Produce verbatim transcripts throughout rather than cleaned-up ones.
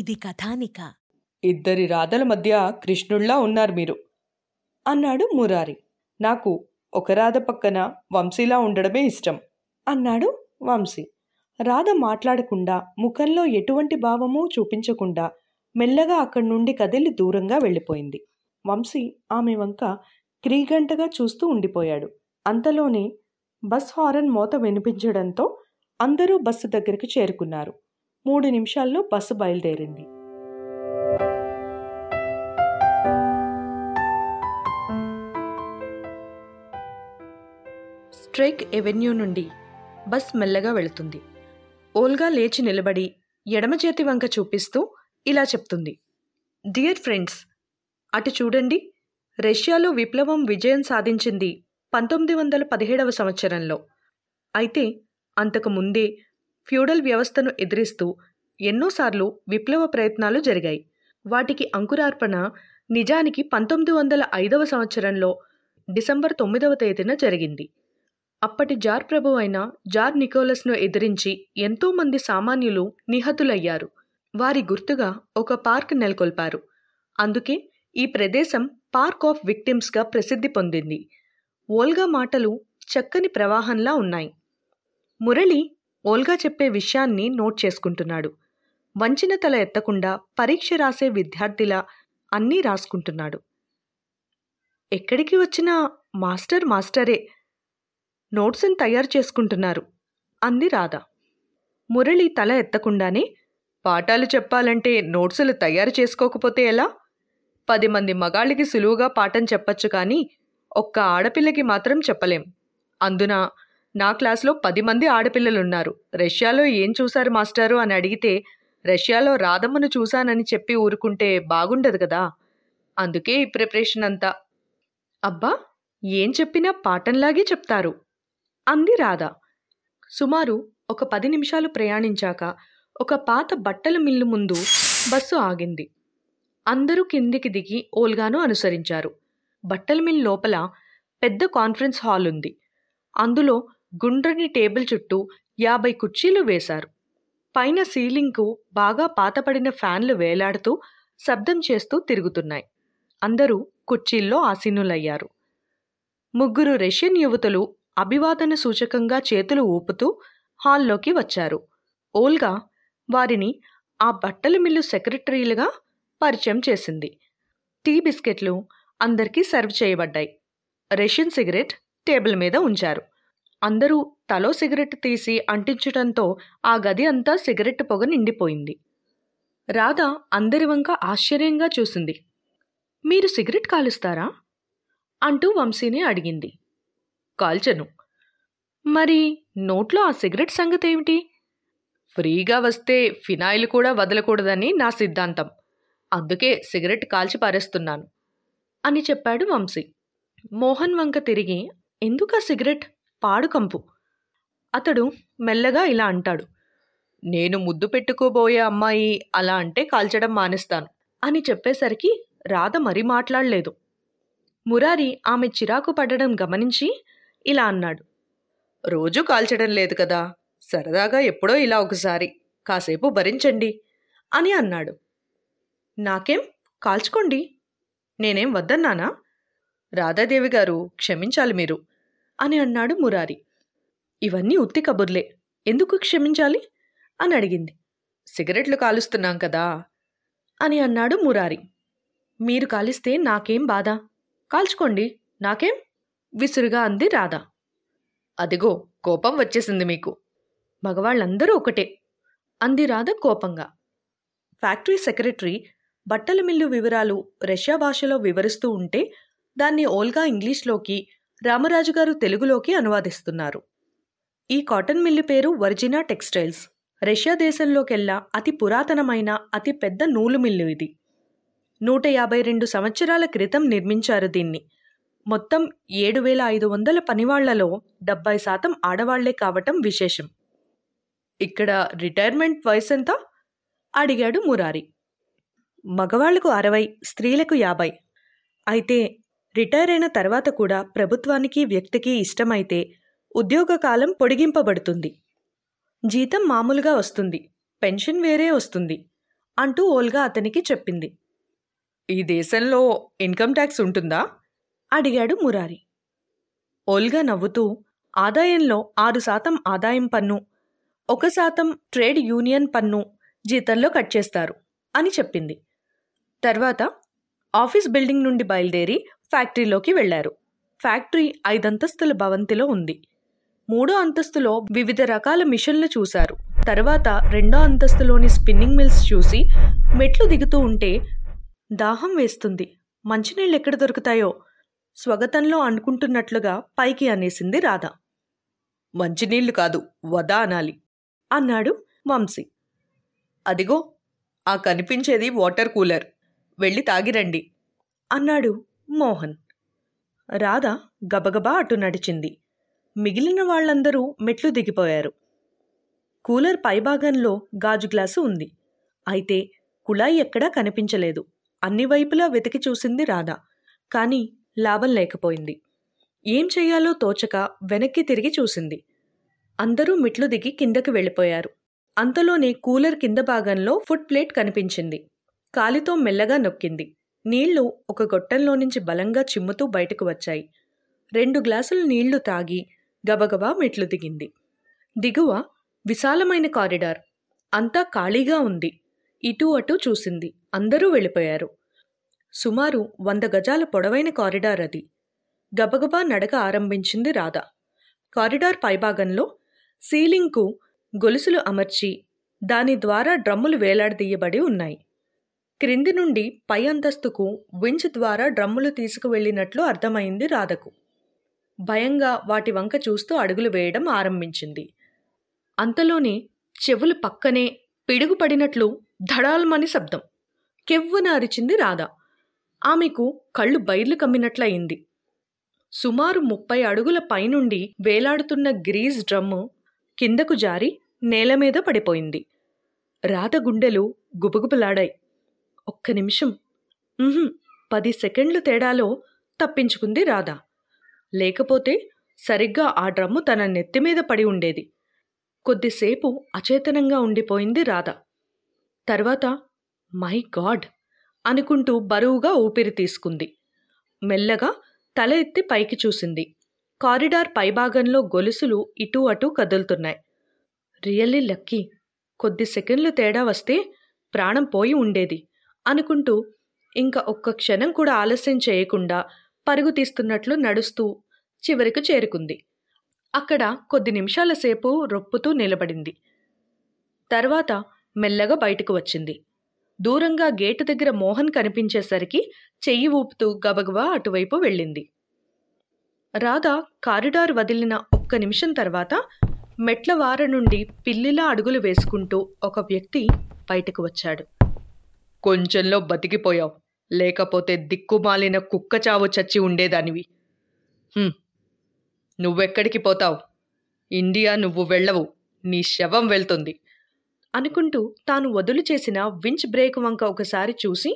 ఇది కథానిక. ఇద్దరి రాధల మధ్య కృష్ణుల్లా ఉన్నారు మీరు అన్నాడు మురారి. నాకు ఒక రాధ పక్కన వంశీలా ఉండడమే ఇష్టం అన్నాడు వంశీ. రాధ మాట్లాడకుండా, ముఖంలో ఎటువంటి భావమూ చూపించకుండా మెల్లగా అక్కడి నుండి కదిలి దూరంగా వెళ్ళిపోయింది. వంశీ ఆమె వంక క్రీగంటగా చూస్తూ ఉండిపోయాడు. అంతలోనే బస్ హారన్ మోత వినిపించడంతో అందరూ బస్సు దగ్గరికి చేరుకున్నారు. మూడు నిమిషాల్లో బస్సు బయలుదేరింది. స్ట్రేక్ ఎవెన్యూ నుండి బస్ మెల్లగా వెళుతుంది. ఓల్గా లేచి నిలబడి ఎడమ చేతి వంక చూపిస్తూ ఇలా చెప్తుంది, డియర్ ఫ్రెండ్స్, అటు చూడండి, రష్యాలో విప్లవం విజయం సాధించింది పంతొమ్మిది వందల పదిహేడవ సంవత్సరంలో. అయితే అంతకు ముందే ఫ్యూడల్ వ్యవస్థను ఎదిరిస్తూ ఎన్నోసార్లు విప్లవ ప్రయత్నాలు జరిగాయి. వాటికి అంకురార్పణ నిజానికి పంతొమ్మిది వందల ఐదవ సంవత్సరంలో డిసెంబర్ తొమ్మిదవ తేదీన జరిగింది. అప్పటి జార్ ప్రభు అయిన జార్ నికోలస్ను ఎదిరించి ఎంతోమంది సామాన్యులు నిహతులయ్యారు. వారి గుర్తుగా ఒక పార్క్ నెలకొల్పారు. అందుకే ఈ ప్రదేశం పార్క్ ఆఫ్ విక్టిమ్స్గా ప్రసిద్ధి పొందింది. ఓల్గా మాటలు చక్కని ప్రవాహంలా ఉన్నాయి. మురళి ఓల్గా చెప్పే విషయాన్ని నోట్ చేసుకుంటున్నాడు. వంచిన తల ఎత్తకుండా పరీక్ష రాసే విద్యార్థిలా అన్నీ రాసుకుంటున్నాడు. ఎక్కడికి వచ్చినా మాస్టర్ మాస్టరే, నోట్స్ని తయారు చేసుకుంటున్నారు అంది రాధ. మురళి తల ఎత్తకుండానే, పాఠాలు చెప్పాలంటే నోట్సులు తయారు చేసుకోకపోతే ఎలా? పది మంది మగాళ్ళకి సులువుగా పాఠం చెప్పచ్చు, కానీ ఒక్క ఆడపిల్లకి మాత్రం చెప్పలేం. అందున నా క్లాస్లో పది మంది ఆడపిల్లలున్నారు. రష్యాలో ఏం చూశారు మాస్టారు అని అడిగితే రష్యాలో రాధమ్మను చూశానని చెప్పి ఊరుకుంటే బాగుండదు కదా, అందుకే ఈ ప్రిపరేషన్ అంతా. అబ్బా, ఏం చెప్పినా పాఠంలాగే చెప్తారు అంది రాధ. సుమారు ఒక పది నిమిషాలు ప్రయాణించాక ఒక పాత బట్టల మిల్లు ముందు బస్సు ఆగింది. అందరూ కిందికి దిగి ఓల్గాను అనుసరించారు. బట్టల మిల్ లోపల పెద్ద కాన్ఫరెన్స్ హాల్ ఉంది. అందులో గుండ్రని టేబుల్ చుట్టూ యాభై కుర్చీలు వేశారు. పైన సీలింగ్కు బాగా పాతపడిన ఫ్యాన్లు వేలాడుతూ శబ్దం చేస్తూ తిరుగుతున్నాయి. అందరూ కుర్చీల్లో ఆసీనులయ్యారు. ముగ్గురు రష్యన్ యువతులు అభివాదన సూచకంగా చేతులు ఊపుతూ హాల్లోకి వచ్చారు. ఓల్గా వారిని ఆ బట్టల మిల్లు సెక్రటరీలుగా పరిచయం చేసింది. టీ బిస్కెట్లు అందరికీ సర్వ్ చేయబడ్డాయి. రష్యన్ సిగరెట్ టేబుల్ మీద ఉంచారు. అందరూ తలో సిగరెట్ తీసి అంటించడంతో ఆ గది అంతా సిగరెట్ పొగ నిండిపోయింది. రాధ అందరి వంక ఆశ్చర్యంగా చూసింది. మీరు సిగరెట్ కాలుస్తారా అంటూ వంశీని అడిగింది. కాల్చను. మరి నోట్లో ఆ సిగరెట్ సంగతి ఏమిటి? ఫ్రీగా వస్తే ఫినాయిల్ కూడా వదలకూడదని నా సిద్ధాంతం, అందుకే సిగరెట్ కాల్చి పారేస్తున్నాను అని చెప్పాడు వంశీ. మోహన్ వంక తిరిగి, ఎందుకా సిగరెట్ పాడుకంపు? అతడు మెల్లగా ఇలా అంటాడు, నేను ముద్దు పెట్టుకోబోయే అమ్మాయి అలా అంటే కాల్చడం మానేస్తాను అని చెప్పేసరికి రాధ మరీ మాట్లాడలేదు. మురారి ఆమె చిరాకు పడడం గమనించి ఇలా అన్నాడు, రోజూ కాల్చడం లేదు కదా, సరదాగా ఎప్పుడో ఇలా ఒకసారి, కాసేపు భరించండి అని అన్నాడు. నాకేం, కాల్చుకోండి, నేనేం వద్దన్నానా? రాధాదేవి గారు క్షమించాలి మీరు అని అన్నాడు మురారి. ఇవన్నీ ఉత్తి కబుర్లే, ఎందుకు క్షమించాలి అని అడిగింది. సిగరెట్లు కాలుస్తున్నాం కదా అని అన్నాడు మురారి. మీరు కాలిస్తే నాకేం బాధ, కాల్చుకోండి, నాకేం విసురుగా అంది రాధ. అదిగో కోపం వచ్చేసింది మీకు, మగవాళ్ళందరూ ఒకటే అంది రాధ కోపంగా. ఫ్యాక్టరీ సెక్రటరీ బట్టల మిల్లు వివరాలు రష్యా భాషలో వివరిస్తూ ఉంటే దాన్ని ఓల్గా ఇంగ్లీష్లోకి, రామరాజు గారు తెలుగులోకి అనువాదిస్తున్నారు. ఈ కాటన్ మిల్లు పేరు వర్జినా టెక్స్టైల్స్. రష్యా దేశంలోకెల్లా అతి పురాతనమైన అతి పెద్ద నూలు మిల్లు ఇది. నూట యాభై రెండు సంవత్సరాల క్రితం నిర్మించారు దీన్ని. మొత్తం ఏడు వేల ఐదు వందల పనివాళ్లలో డెబ్బై శాతం ఆడవాళ్లే కావటం విశేషం. ఇక్కడ రిటైర్మెంట్ వయసు ఎంత అడిగాడు మురారి. మగవాళ్లకు అరవై, స్త్రీలకు యాభై. అయితే రిటైర్ అయిన తర్వాత కూడా ప్రభుత్వానికి వ్యక్తికి ఇష్టమైతే ఉద్యోగ కాలం పొడిగింపబడుతుంది. జీతం మామూలుగా వస్తుంది, పెన్షన్ వేరే వస్తుంది అంటూ ఓల్గా అతనికి చెప్పింది. ఈ దేశంలో ఇన్కమ్ ట్యాక్స్ ఉంటుందా అడిగాడు మురారి. ఓల్గా నవ్వుతూ ఆదాయంలో ఆరు శాతం ఆదాయం పన్ను, ఒక శాతం ట్రేడ్ యూనియన్ పన్ను జీతంలో కట్ చేస్తారు అని చెప్పింది. తర్వాత ఆఫీస్ బిల్డింగ్ నుండి బయలుదేరి ఫ్యాక్టరీలోకి వెళ్లారు. ఫ్యాక్టరీ ఐదంతస్తుల భవంతిలో ఉంది. మూడో అంతస్తులో వివిధ రకాల మిషన్లు చూశారు. తర్వాత రెండో అంతస్తులోని స్పిన్నింగ్ మిల్స్ చూసి మెట్లు దిగుతూ ఉంటే దాహం వేస్తుంది, మంచినీళ్ళు ఎక్కడ దొరుకుతాయో స్వగతంలో అనుకుంటున్నట్లుగా పైకి అనేసింది రాధ. మంచినీళ్లు కాదు, వదా అనాలి అన్నాడు వంశీ. అదిగో ఆ కనిపించేది వాటర్ కూలర్, వెళ్ళి తాగిరండి అన్నాడు మోహన్. రాధ గబగబా అటు నడిచింది. మిగిలిన వాళ్లందరూ మెట్లు దిగిపోయారు. కూలర్ పైభాగంలో గాజు గ్లాసు ఉంది. అయితే కుళాయి ఎక్కడా కనిపించలేదు. అన్ని వైపులా వెతికి చూసింది రాధ, కానీ లాభం లేకపోయింది. ఏం చెయ్యాలో తోచక వెనక్కి తిరిగి చూసింది. అందరూ మెట్లు దిగి కిందకి వెళ్ళిపోయారు. అంతలోనే కూలర్ కింద భాగంలో ఫుట్ ప్లేట్ కనిపించింది. కాలితో మెల్లగా నొక్కింది. నీళ్లు ఒక గొట్టంలో నుంచి బలంగా చిమ్ముతూ బయటకు వచ్చాయి. రెండు గ్లాసులు నీళ్లు తాగి గబగబా మెట్లు దిగింది. దిగువ విశాలమైన కారిడార్, అంతా ఖాళీగా ఉంది. ఇటు అటు చూసింది, అందరూ వెళ్ళిపోయారు. సుమారు వంద గజాల పొడవైన కారిడార్ అది. గబగబా నడక ఆరంభించింది రాధ. కారిడార్ పైభాగంలో సీలింగ్కు గొలుసులు అమర్చి దాని ద్వారా డ్రమ్ములు వేలాడదీయబడి ఉన్నాయి. క్రింది నుండి పై అంతస్తుకు వించ్ ద్వారా డ్రమ్ములు తీసుకువెళ్ళినట్లు అర్థమైంది రాధకు. భయంగా వాటి వంక చూస్తూ అడుగులు వేయడం ఆరంభించింది. అంతలోనే చెవులు పక్కనే పిడుగుపడినట్లు ధడాల్మని శబ్దం. కెవ్వున అరిచింది రాధ. ఆమెకు కళ్ళు బైర్లు కమ్మినట్లయింది. సుమారు ముప్పై అడుగుల పైనుండి వేలాడుతున్న గ్రీజ్ డ్రమ్ము కిందకు జారి నేలమీద పడిపోయింది. రాధ గుండెలు గుబగుబలాడాయి. ఒక్క నిమిషం, పది సెకండ్లు తేడాలో తప్పించుకుంది రాధ. లేకపోతే సరిగ్గా ఆ డ్రమ్ము తన నెత్తిమీద పడి ఉండేది. కొద్దిసేపు అచేతనంగా ఉండిపోయింది రాధ. తర్వాత మై గాడ్ అనుకుంటూ బరువుగా ఊపిరి తీసుకుంది. మెల్లగా తల ఎత్తి పైకి చూసింది. కారిడార్ పైభాగంలో గొలుసులు ఇటూ అటూ కదులుతున్నాయి. రియల్లీ లక్కీ, కొద్ది సెకండ్లు తేడా వస్తే ప్రాణం పోయి ఉండేది అనుకుంటూ ఇంకా ఒక్క క్షణం కూడా ఆలస్యం చేయకుండా పరుగు తీస్తున్నట్లు నడుస్తూ చివరికి చేరుకుంది. అక్కడ కొద్ది నిమిషాల సేపు రొప్పుతూ నిలబడింది. తర్వాత మెల్లగా బయటకు వచ్చింది. దూరంగా గేటు దగ్గర మోహన్ కనిపించేసరికి చెయ్యి ఊపుతూ గబగబా అటువైపు వెళ్ళింది. రాధ కారిడార్ వదిలిన ఒక్క నిమిషం తర్వాత మెట్ల వార నుండి పిల్లిలా అడుగులు వేసుకుంటూ ఒక వ్యక్తి బయటకు వచ్చాడు. కొంచెంలో బతికిపోయావు, లేకపోతే దిక్కుమాలిన కుక్క చావు చచ్చి ఉండేదానివి. నువ్వెక్కడికి పోతావు? ఇండియా నువ్వు వెళ్ళవు, నీ శవం వెళ్తుంది అనుకుంటూ తాను వదులు చేసిన వించ్ బ్రేక్ వంక ఒకసారి చూసి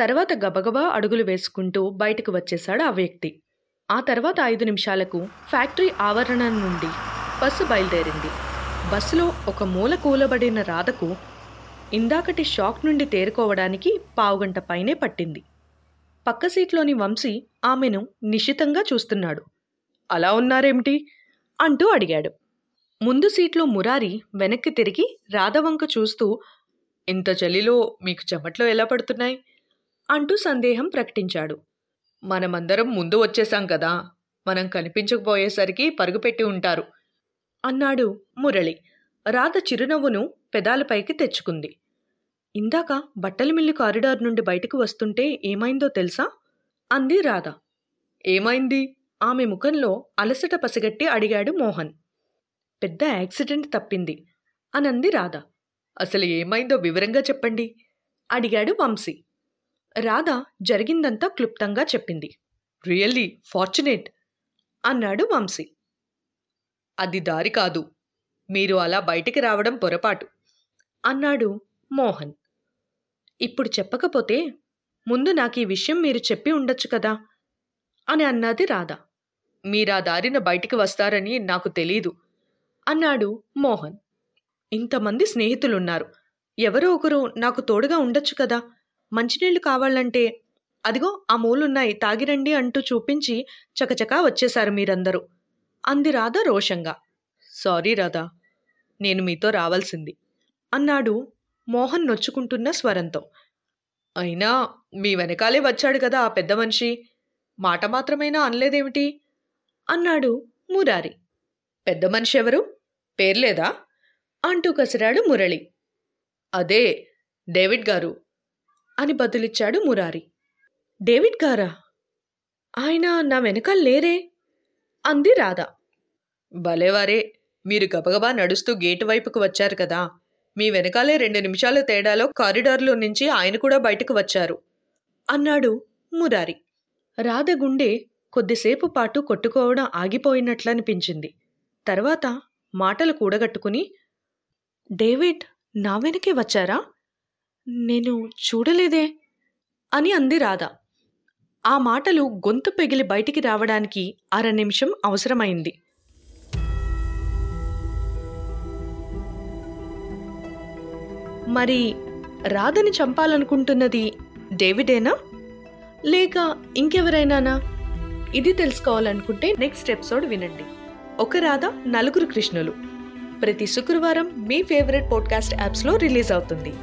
తర్వాత గబగబా అడుగులు వేసుకుంటూ బయటకు వచ్చేశాడు ఆ వ్యక్తి. ఆ తర్వాత ఐదు నిమిషాలకు ఫ్యాక్టరీ ఆవరణ నుండి బస్సు బయలుదేరింది. బస్సులో ఒక మూల కూలబడిన రాధకు ఇందాకటి షాక్ నుండి తేరుకోవడానికి పావుగంట పైనే పట్టింది. పక్క సీట్లోని వంశీ ఆమెను నిశితంగా చూస్తున్నాడు. అలా ఉన్నారేమిటి అంటూ అడిగాడు. ముందు సీట్లో మురారి వెనక్కి తిరిగి రాధవంక చూస్తూ, ఇంత చలిలో మీకు చెమట్లో ఎలా పడుతున్నాయి అంటూ సందేహం ప్రకటించాడు. మనమందరం ముందు వచ్చేశాం కదా, మనం కనిపించకపోయేసరికి పరుగుపెట్టి ఉంటారు అన్నాడు మురళి. రాధ చిరునవ్వును పెదాలపైకి తెచ్చుకుంది. ఇందాక బట్టల మిల్లు కారిడార్ నుండి బయటకు వస్తుంటే ఏమైందో తెలుసా అంది రాధ. ఏమైంది? ఆమె ముఖంలో అలసట పసిగట్టి అడిగాడు మోహన్. పెద్ద యాక్సిడెంట్ తప్పింది అనంది రాధ. అసలు ఏమైందో వివరంగా చెప్పండి అడిగాడు వంశీ. రాధ జరిగిందంతా క్లుప్తంగా చెప్పింది. రియల్లీ ఫార్చునేట్ అన్నాడు వంశీ. అది దారి కాదు, మీరు అలా బయటికి రావడం పొరపాటు అన్నాడు మోహన్. ఇప్పుడు చెప్పకపోతే ముందు నాకు ఈ విషయం మీరు చెప్పి ఉండొచ్చు కదా అని అన్నది రాధ. మీరా దారిన బయటికి వస్తారని నాకు తెలీదు అన్నాడు మోహన్. ఇంతమంది స్నేహితులున్నారు, ఎవరో ఒకరు నాకు తోడుగా ఉండొచ్చు కదా. మంచినీళ్లు కావాలంటే అదిగో ఆ మూలున్నాయి, తాగిరండి అంటూ చూపించి చకచకా వచ్చేశారు మీరందరూ అంది రాధ రోషంగా. సారీ రాధా, నేను మీతో రావాల్సింది అన్నాడు మోహన్ నొచ్చుకుంటున్న స్వరంతో. అయినా మీ వెనకాలే వచ్చాడు కదా ఆ పెద్ద మనిషి, మాట మాత్రమైనా అనలేదేమిటి అన్నాడు మురారి. పెద్ద మనిషి ఎవరు, పేర్లేదా అంటూ కసిరాడు మురళి. అదే డేవిడ్ గారు అని బదులిచ్చాడు మురారి. డేవిడ్ గారా? ఆయన నా వెనకాల లేరే అంది రాధ. భలేవారే, మీరు గబగబా నడుస్తూ గేటు వైపుకు వచ్చారు కదా, మీ వెనకాలే రెండు నిమిషాల తేడాలో కారిడార్లో నుంచి ఆయన కూడా బయటకు వచ్చారు అన్నాడు మురారి. రాధ గుండె కొద్దిసేపు పాటు కొట్టుకోవడం ఆగిపోయినట్లనిపించింది. తర్వాత మాటలు కూడగట్టుకుని, డేవిడ్ నా వెనకే వచ్చారా, నేను చూడలేదే అని అంది రాధ. ఆ మాటలు గొంతు పెగిలి బయటికి రావడానికి అర నిమిషం అవసరమైంది. మరి రాధని చంపాలనుకుంటున్నది డేవిడేనా లేక ఇంకెవరైనానా? ఇది తెలుసుకోవాలనుకుంటే నెక్స్ట్ ఎపిసోడ్ వినండి. ఒక రాధ నలుగురు కృష్ణులు ప్రతి శుక్రవారం మీ ఫేవరెట్ పాడ్కాస్ట్ యాప్స్లో రిలీజ్ అవుతుంది.